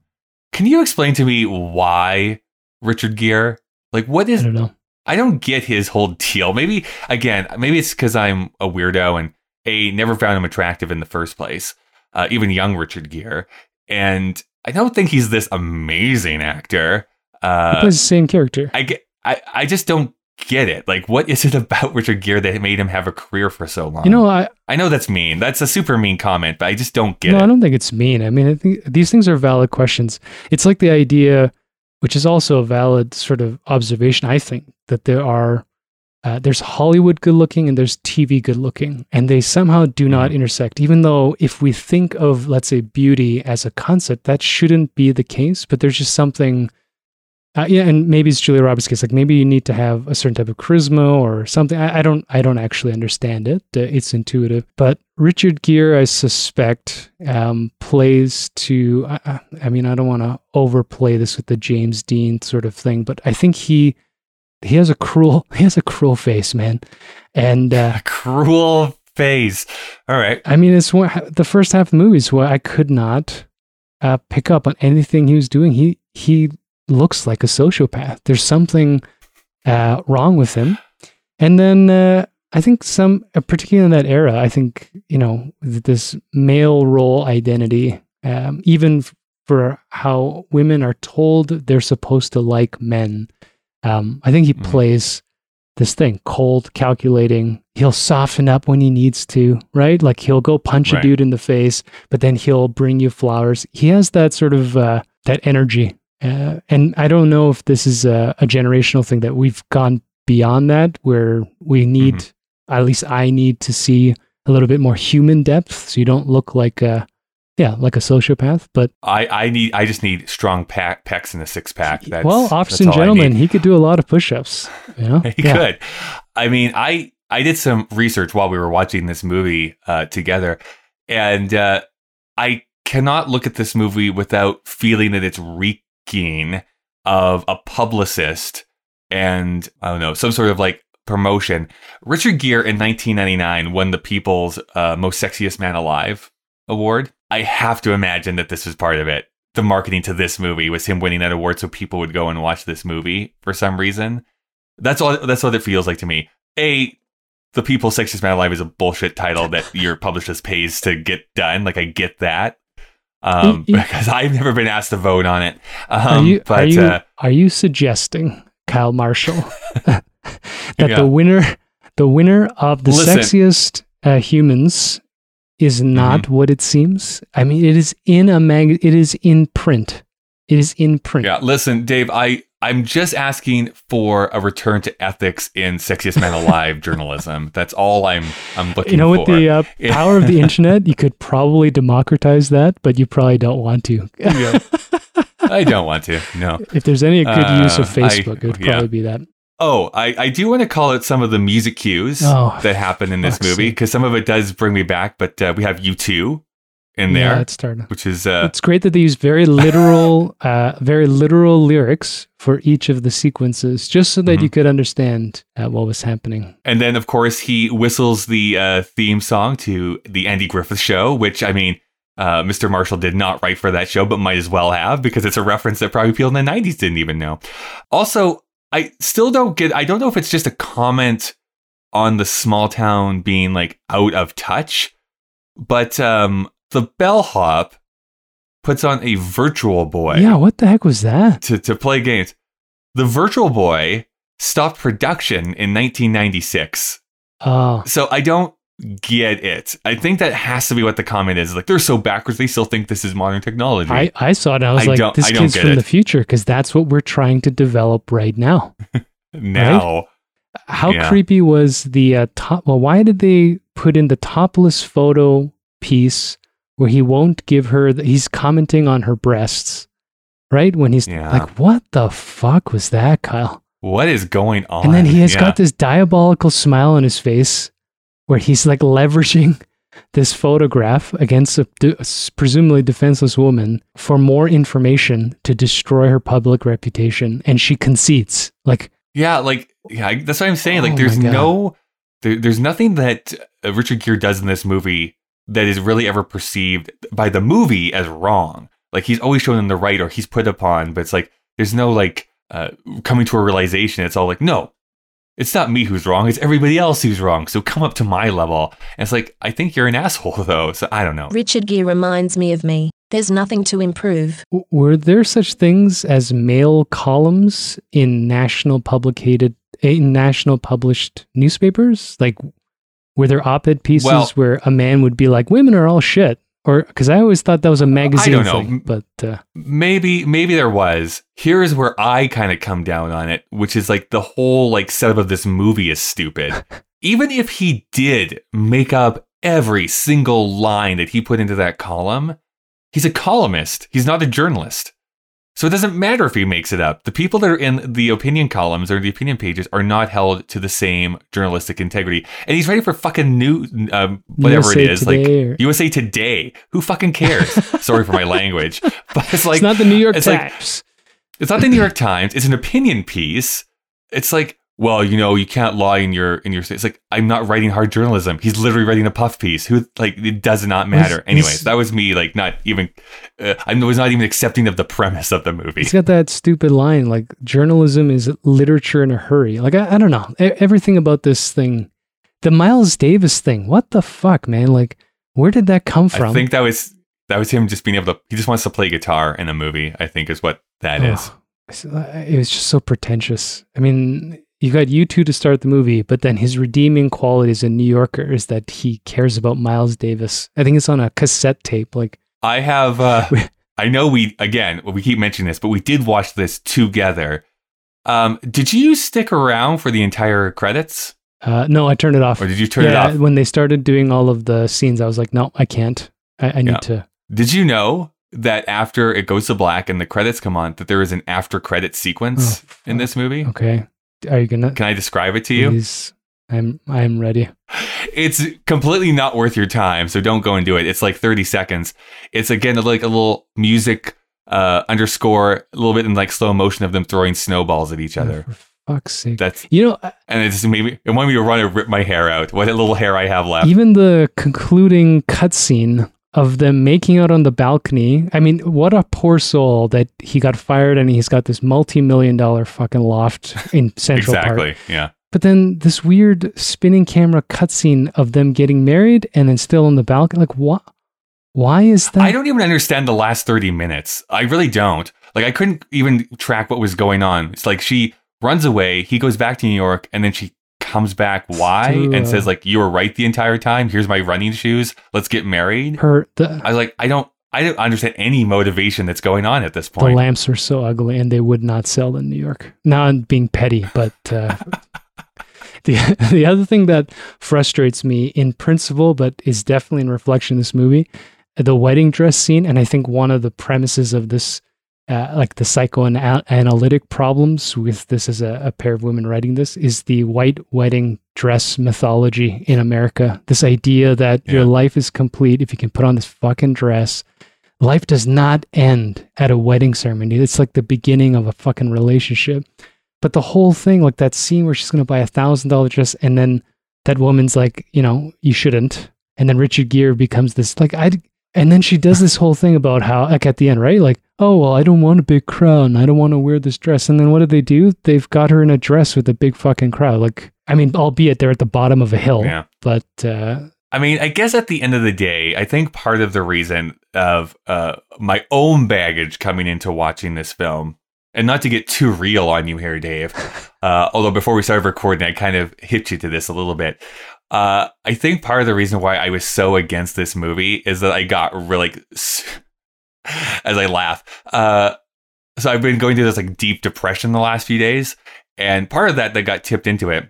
can you explain to me why Richard Gere? Like, what is? I don't know. I don't get his whole deal. Maybe, again, maybe it's because I'm a weirdo and A, never found him attractive in the first place, uh, even young Richard Gere. And I don't think he's this amazing actor. Uh, he plays the same character. I, get, I, I just don't get it. Like, what is it about Richard Gere that made him have a career for so long? You know, I, I know that's mean. That's a super mean comment, but I just don't get no, it. No, I don't think it's mean. I mean, I think these things are valid questions. It's like the idea, which is also a valid sort of observation, I think, that there are, uh, there's Hollywood good looking and there's T V good looking, and they somehow do not intersect, even though if we think of, let's say, beauty as a concept, that shouldn't be the case, but there's just something, uh, yeah, and maybe it's Julia Roberts' case, like maybe you need to have a certain type of charisma or something. I, I don't I don't actually understand it. Uh, it's intuitive, but Richard Gere, I suspect, um, plays to, I, I mean, I don't want to overplay this with the James Dean sort of thing, but I think he, He has a cruel, he has a cruel face, man. And, uh, a cruel face. All right. I mean, it's one, the first half of the movie is where I could not, uh, pick up on anything he was doing. He, he looks like a sociopath. There's something, uh, wrong with him. And then, uh, I think some, uh, particularly in that era, I think, you know, this male role identity, um, even for how women are told they're supposed to like men. Um, I think he mm. plays this thing, cold, calculating. He'll soften up when he needs to, right? Like he'll go punch right. a dude in the face, but then he'll bring you flowers. He has that sort of, uh, that energy. Uh, and I don't know if this is a, a generational thing that we've gone beyond that, where we need, mm-hmm. at least I need to see a little bit more human depth. So you don't look like a, yeah, like a sociopath, but I, I need, I just need strong pack, pecs and a six pack. That's, well, Officer and Gentleman, he could do a lot of push-ups. You know? he yeah. could. I mean, I, I did some research while we were watching this movie uh, together, and uh, I cannot look at this movie without feeling that it's reeking of a publicist and, I don't know, some sort of like promotion. Richard Gere in nineteen ninety-nine won the People's uh, Most Sexiest Man Alive award. I have to imagine that this was part of it. The marketing to this movie was him winning that award so people would go and watch this movie for some reason. That's all, that's what it feels like to me. A, The People's Sexiest Man Alive is a bullshit title that your publicist pays to get done. Like, I get that. Um, you, you, because I've never been asked to vote on it. Um, are, you, but, are, you, uh, are you suggesting, Kyle Marshall, that yeah. the winner the winner of the Listen. sexiest uh, humans is not mm-hmm. what it seems? I mean, it is in a mag. It is in print. It is in print. Yeah. Listen, Dave, I, I'm just asking for a return to ethics in Sexiest Man Alive journalism. That's all I'm, I'm looking for. You know, for. with the uh, power of the internet, you could probably democratize that, but you probably don't want to. yeah. I don't want to. No. If there's any good uh, use of Facebook, I, it would yeah. probably be that. Oh, I, I do want to call out some of the music cues oh, that happen in this movie, because some of it does bring me back, but uh, we have U two in there, yeah, it's starting. Which is uh, it's great that they use very literal, uh, very literal lyrics for each of the sequences, just so that mm-hmm. you could understand uh, what was happening. And then, of course, he whistles the uh, theme song to the Andy Griffith Show, which, I mean, uh, Mister Marshall did not write for that show, but might as well have, because it's a reference that probably people in the nineties didn't even know. Also, I still don't get, I don't know if it's just a comment on the small town being like out of touch, but um, the bellhop puts on a Virtual Boy. Yeah, what the heck was that? To to play games. The Virtual Boy stopped production in nineteen ninety-six. Oh. So I don't get it. I think that has to be what the comment is. Like, they're so backwards, they still think this is modern technology. I, I saw it and I was I like, this kid's from it. the future, because that's what we're trying to develop right now. now. Right? How yeah. creepy was the uh, top? Well, why did they put in the topless photo piece where he won't give her, the, he's commenting on her breasts, right? When he's yeah. like, what the fuck was that, Kyle? What is going on? And then he has yeah. got this diabolical smile on his face, where he's like leveraging this photograph against a, de- a presumably defenseless woman for more information to destroy her public reputation, and she concedes. Like, yeah, like yeah, that's what I'm saying. Like, oh there's no, there, there's nothing that uh, Richard Gere does in this movie that is really ever perceived by the movie as wrong. Like, he's always shown in the right, or he's put upon, but it's like there's no like uh, coming to a realization. It's all like, no. It's not me who's wrong. It's everybody else who's wrong. So come up to my level. And it's like, I think you're an asshole, though. So I don't know. Richard Gere reminds me of me. There's nothing to improve. W- were there such things as male columns in national publicated, in national published newspapers? Like, were there op-ed pieces well, where a man would be like, "Women are all shit"? Or because I always thought that was a magazine I don't know. thing. But uh, maybe maybe there was. Here is where I kind of come down on it, which is like the whole like setup of this movie is stupid. Even if he did make up every single line that he put into that column, he's a columnist. He's not a journalist. So it doesn't matter if he makes it up. The people that are in the opinion columns or the opinion pages are not held to the same journalistic integrity. And he's ready for fucking new, um, whatever U S A it is, Today like or... U S A Today. Who fucking cares? Sorry for my language. But it's like, it's not the New York it's Times. Like, it's not the New York Times. It's an opinion piece. It's like, well, you know, you can't lie in your, in your, it's like, I'm not writing hard journalism. He's literally writing a puff piece. Who, like, it does not matter. He's, Anyways, he's, that was me, like, not even, uh, I was not even accepting of the premise of the movie. He's got that stupid line, like, journalism is literature in a hurry. Like, I, I don't know. E- everything about this thing, the Miles Davis thing, what the fuck, man? Like, where did that come from? I think that was, That was him just being able to, he just wants to play guitar in a movie, I think is what that oh, is. It was just so pretentious. I mean, you got U two to start the movie, but then his redeeming quality as a New Yorker is that he cares about Miles Davis. I think it's on a cassette tape. Like I have, uh, I know we, again, we keep mentioning this, but we did watch this together. Um, did you stick around for the entire credits? Uh, no, I turned it off. Or did you turn yeah, it off? When they started doing all of the scenes, I was like, no, I can't. I, I need yeah. to. Did you know that after it goes to black and the credits come on, that there is an after credit sequence oh, in this movie? Okay. Are you gonna? Can I describe it to you? Please. I'm I'm ready. It's completely not worth your time, so don't go and do it. It's like thirty seconds. It's again like a little music uh, underscore, a little bit in like slow motion of them throwing snowballs at each other. Oh, for fuck's sake. That's you know, I, and it just made me. It wanted me to run and rip my hair out. What little hair I have left. Even the concluding cutscene of them making out on the balcony. I mean, what a poor soul that he got fired and he's got this multi-million dollar fucking loft in Central exactly, Park. Exactly, yeah. But then this weird spinning camera cutscene of them getting married and then still on the balcony. Like, what? Why is that? I don't even understand the last thirty minutes. I really don't. Like, I couldn't even track what was going on. It's like she runs away, he goes back to New York, and then she comes back why to, uh, and says like, you were right the entire time, here's my running shoes, let's get married. Her the, I was like, I don't I don't understand any motivation that's going on at this point. The lamps are so ugly and they would not sell in New York. Now I'm being petty, but uh, the the other thing that frustrates me in principle but is definitely in reflection in this movie, the wedding dress scene, and I think one of the premises of this Uh, like the psychoanalytic problems with this as a, a pair of women writing this is the white wedding dress mythology in America. This idea that yeah. your life is complete if you can put on this fucking dress. Life does not end at a wedding ceremony. It's like the beginning of a fucking relationship. But the whole thing, like that scene where she's going to buy a thousand dollar dress and then that woman's like, you know, you shouldn't. And then Richard Gere becomes this, like, I and then she does this whole thing about how, like at the end, right? Like, oh, well, I don't want a big crowd. I don't want to wear this dress. And then what do they do? They've got her in a dress with a big fucking crowd. Like, I mean, albeit they're at the bottom of a hill. Yeah. But, uh, I mean, I guess at the end of the day, I think part of the reason of uh, my own baggage coming into watching this film, and not to get too real on you here, Dave, uh, although before we started recording, I kind of hit you to this a little bit. Uh, I think part of the reason why I was so against this movie is that I got really, as I laugh, uh, so I've been going through this like deep depression the last few days, and part of that that got tipped into it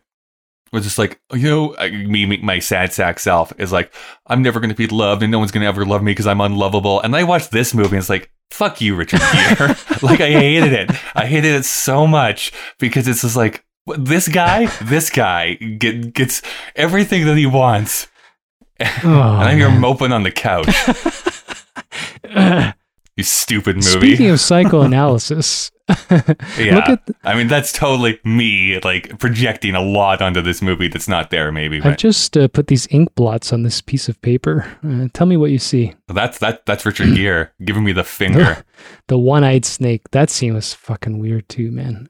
was just like, you know, me, my sad sack self is like, I'm never going to be loved and no one's going to ever love me because I'm unlovable. And I watched this movie and it's like, fuck you, Richard Gere. Like, I hated it. I hated it so much because it's just like, This guy, this guy get, gets everything that he wants. Oh, and I'm here moping on the couch. You stupid movie. Speaking of psychoanalysis. Yeah. Look at th- I mean, that's totally me, like, projecting a lot onto this movie that's not there, maybe. But. I've just uh, put these ink blots on this piece of paper. Uh, tell me what you see. Well, that's that. That's Richard Gere giving me the finger. The one-eyed snake. That scene was fucking weird, too, man.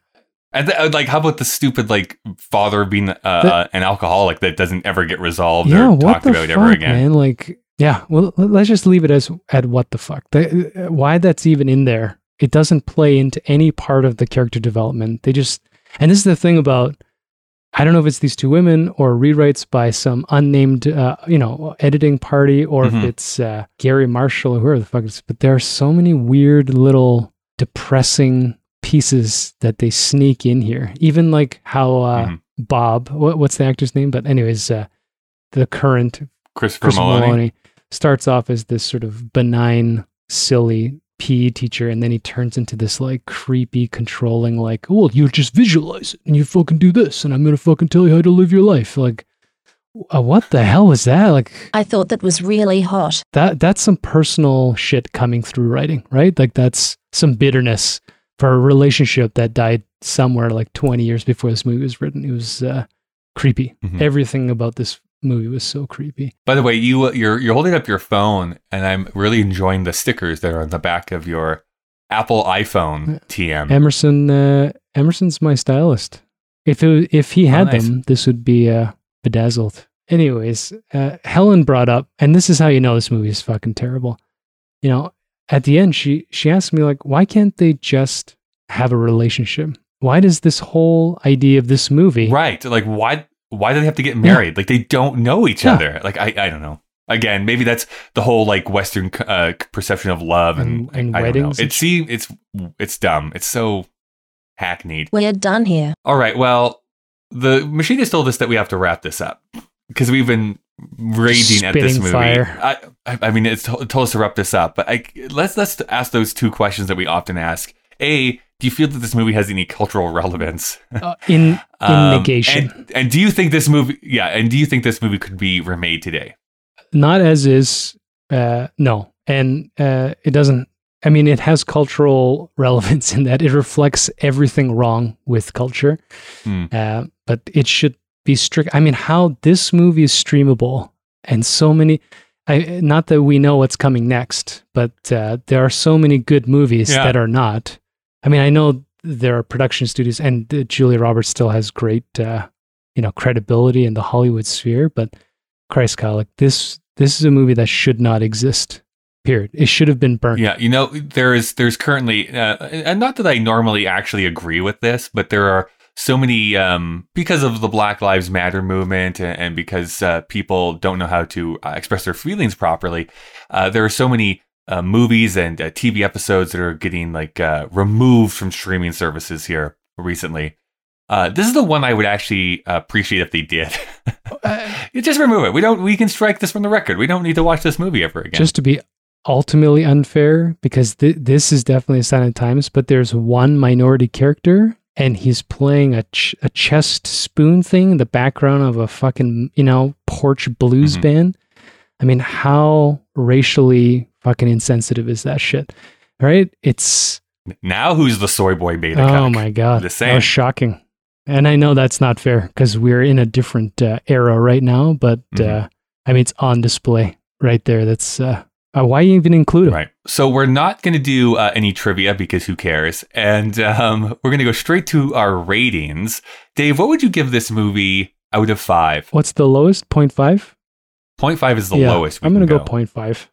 And th- like, how about the stupid like father being uh, that, an alcoholic that doesn't ever get resolved yeah, or talked about fuck, ever again? Man? Like, yeah, well, let's just leave it as at what the fuck. The, why that's even in there? It doesn't play into any part of the character development. They just, and this is the thing about, I don't know if it's these two women or rewrites by some unnamed, uh, you know, editing party, or mm-hmm. if it's uh, Garry Marshall or whoever the fuck it is. But there are so many weird little depressing pieces that they sneak in here, even like how uh mm-hmm. Bob what, what's the actor's name, but anyways uh the current Christopher, Christopher Meloni. Meloni starts off as this sort of benign silly P E teacher, and then he turns into this like creepy controlling, like, oh, you just visualize it and you fucking do this and I'm gonna fucking tell you how to live your life. Like, Uh, what the hell was that? Like, I thought that was really hot. That that's some personal shit coming through writing, right? Like, that's some bitterness for a relationship that died somewhere like twenty years before this movie was written. It was uh, creepy. Mm-hmm. Everything about this movie was so creepy. By the way, you you're you're holding up your phone, and I'm really enjoying the stickers that are on the back of your Apple iPhone. T M Emerson. Uh, Emerson's my stylist. If it, if he had oh, nice. them, this would be uh, bedazzled. Anyways, uh, Helen brought up, and this is how you know this movie is fucking terrible. you know, at the end, she she asked me, like, why can't they just have a relationship? Why does this whole idea of this movie, right? Like, why why do they have to get married? Yeah. Like, they don't know each yeah. other. Like, I I don't know. Again, maybe that's the whole like Western uh, perception of love and, and, and I, weddings. I don't know. It seems it's it's dumb. It's so hackneyed. We're done here. All right. Well, the machinist told us that we have to wrap this up because we've been raging Spitting at this movie. Fire. I, I I mean, it's t- told us to wrap this up, but I, let's let's ask those two questions that we often ask. A, do you feel that this movie has any cultural relevance? Uh, in, in um, negation. And, and do you think this movie? Yeah. And do you think this movie could be remade today? Not as is, uh, no. And uh, it doesn't, I mean, it has cultural relevance in that it reflects everything wrong with culture. Mm. Uh, but it should be strict. I mean, how this movie is streamable and so many, I, not that we know what's coming next, but uh, there are so many good movies yeah. that are not. I mean, I know there are production studios and uh, Julia Roberts still has great, uh, you know, credibility in the Hollywood sphere, but Christ, Kyle, like this, this is a movie that should not exist, period. It should have been burned. Yeah, you know, there is, there's currently, uh, and not that I normally actually agree with this, but there are so many, um, because of the Black Lives Matter movement and, and because uh, people don't know how to uh, express their feelings properly, uh, there are so many uh, movies and uh, T V episodes that are getting like uh, removed from streaming services here recently. Uh, this is the one I would actually appreciate if they did. You just remove it. We don't. We can strike this from the record. We don't need to watch this movie ever again. Just to be ultimately unfair, because th- this is definitely a sign of times. But there's one minority character, and he's playing a ch- a chest spoon thing in the background of a fucking you know porch blues mm-hmm. band. I mean, how racially fucking insensitive is that shit? Right? It's now who's the soy boy beta? Oh cock? My god, the same. That was shocking. And I know that's not fair because we're in a different uh, era right now, but mm-hmm. uh, I mean, it's on display right there. That's uh, uh, why you even include it. Right. So we're not going to do uh, any trivia because who cares? And um, we're going to go straight to our ratings. Dave, what would you give this movie out of five? What's the lowest? zero point five? zero point five is the yeah, lowest. I'm going to go, go zero point five.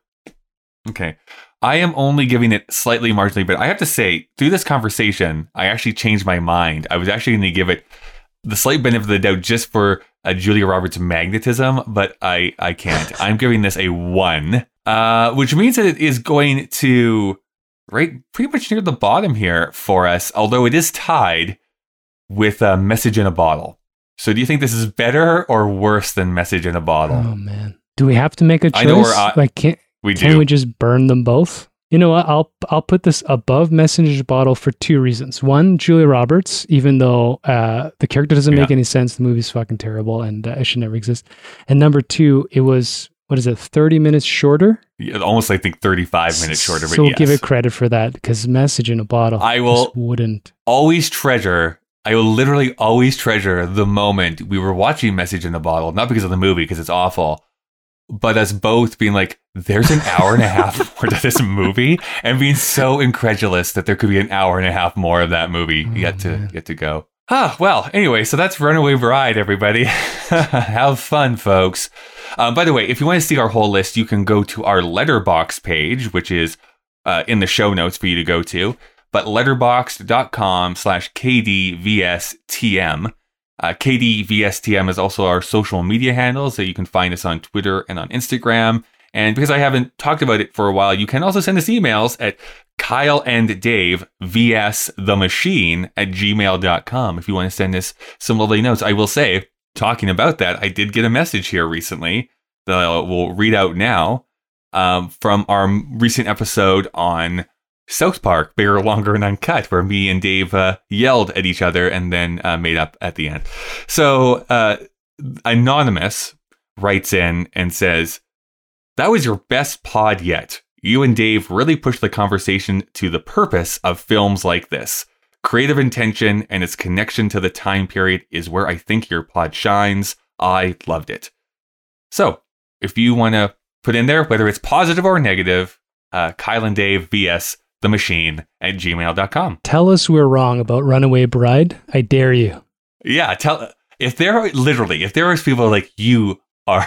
Okay. I am only giving it slightly marginally, but I have to say, through this conversation, I actually changed my mind. I was actually going to give it the slight benefit of the doubt just for uh, Julia Roberts' magnetism, but I, I can't. I'm giving this a one, uh, which means that it is going to right pretty much near the bottom here for us, although it is tied with a Message in a Bottle. So do you think this is better or worse than Message in a Bottle? Oh, man. Do we have to make a choice? I know we're, uh, like, can't... We Can do. we just burn them both? You know what? I'll I'll put this above Message in a Bottle for two reasons. One, Julia Roberts, even though uh, the character doesn't yeah. make any sense, the movie's fucking terrible and uh, it should never exist. And number two, it was, what is it, thirty minutes shorter? Yeah, almost, I think, thirty-five minutes shorter. So but we'll yes. give it credit for that because Message in a Bottle I will just wouldn't. always treasure, I will literally always treasure the moment we were watching Message in a Bottle, not because of the movie, because it's awful. But us both being like, there's an hour and a half more to this movie, and being so incredulous that there could be an hour and a half more of that movie oh, yet to man. yet to go. Ah, well, anyway, so that's Runaway Bride, everybody. Have fun, folks. Uh, by the way, if you want to see our whole list, you can go to our Letterboxd page, which is uh, in the show notes for you to go to. But letterboxd.com slash KDVSTM. Uh, K D V S T M is also our social media handle, so you can find us on Twitter and on Instagram. And because I haven't talked about it for a while, you can also send us emails at Kyle and Dave vs the Machine at gmail dot com if you want to send us some lovely notes. I will say, talking about that, I did get a message here recently that I will read out now um, from our recent episode on South Park, Bigger, Longer, and Uncut, where me and Dave uh, yelled at each other and then uh, made up at the end. So uh, Anonymous writes in and says, "That was your best pod yet. You and Dave really pushed the conversation to the purpose of films like this. Creative intention and its connection to the time period is where I think your pod shines. I loved it." So if you want to put in there, whether it's positive or negative, uh, Kyle and Dave vs the Machine at gmail dot com. Tell us we're wrong about Runaway Bride. I dare you. Yeah, tell if there are literally if there are people like you are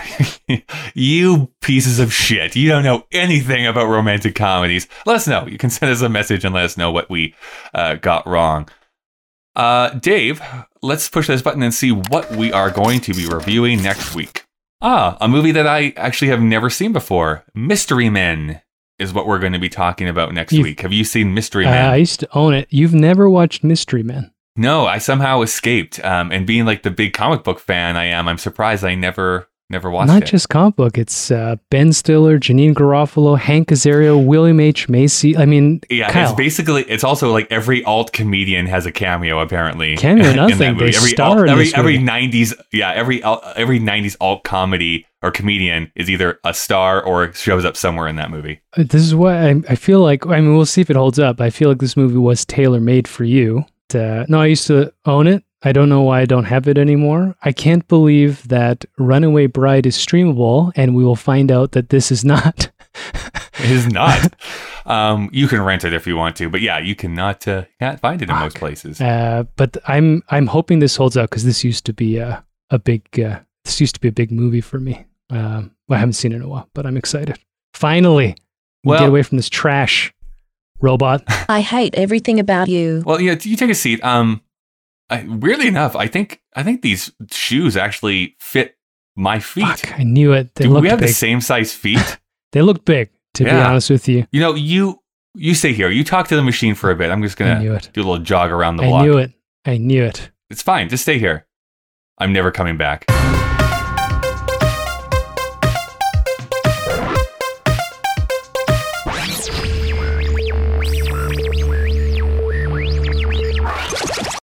you pieces of shit. You don't know anything about romantic comedies. Let us know. You can send us a message and let us know what we uh, got wrong. Uh, Dave, let's push this button and see what we are going to be reviewing next week. Ah, a movie that I actually have never seen before. Mystery Men is what we're going to be talking about next You've, week. Have you seen Mystery Men? Uh, I used to own it. You've never watched Mystery Men? No, I somehow escaped. Um, and being like the big comic book fan I am, I'm surprised I never... Never watched Not it. Not just comic book. It's uh, Ben Stiller, Janine Garofalo, Hank Azaria, William H. Macy. I mean, yeah, Kyle. It's basically, it's also like every alt comedian has a cameo, apparently. Cameo, nothing. They every star alt, in every, this every nineties, yeah, every every nineties alt comedy or comedian is either a star or shows up somewhere in that movie. This is why I, I feel like, I mean, we'll see if it holds up. I feel like this movie was tailor-made for you. Uh, no, I used to own it. I don't know why I don't have it anymore. I can't believe that Runaway Bride is streamable, and we will find out that this is not. It is not. Um, you can rent it if you want to, but yeah, you cannot uh, can't find it in Fuck. most places. Uh, but I'm I'm hoping this holds out because this used to be a a big uh, this used to be a big movie for me. Um, well, I haven't seen it in a while, but I'm excited. Finally, well, get away from this trash, robot. I hate everything about you. Well, yeah, you take a seat. Um. I, weirdly enough, I think I think these shoes actually fit my feet. Fuck, I knew it. They Do we have big. the same size feet? They look big, to yeah. be honest with you. You know, you you stay here. You talk to the machine for a bit. I'm just going to do a little jog around the block. I knew it. I knew it. It's fine. Just stay here. I'm never coming back.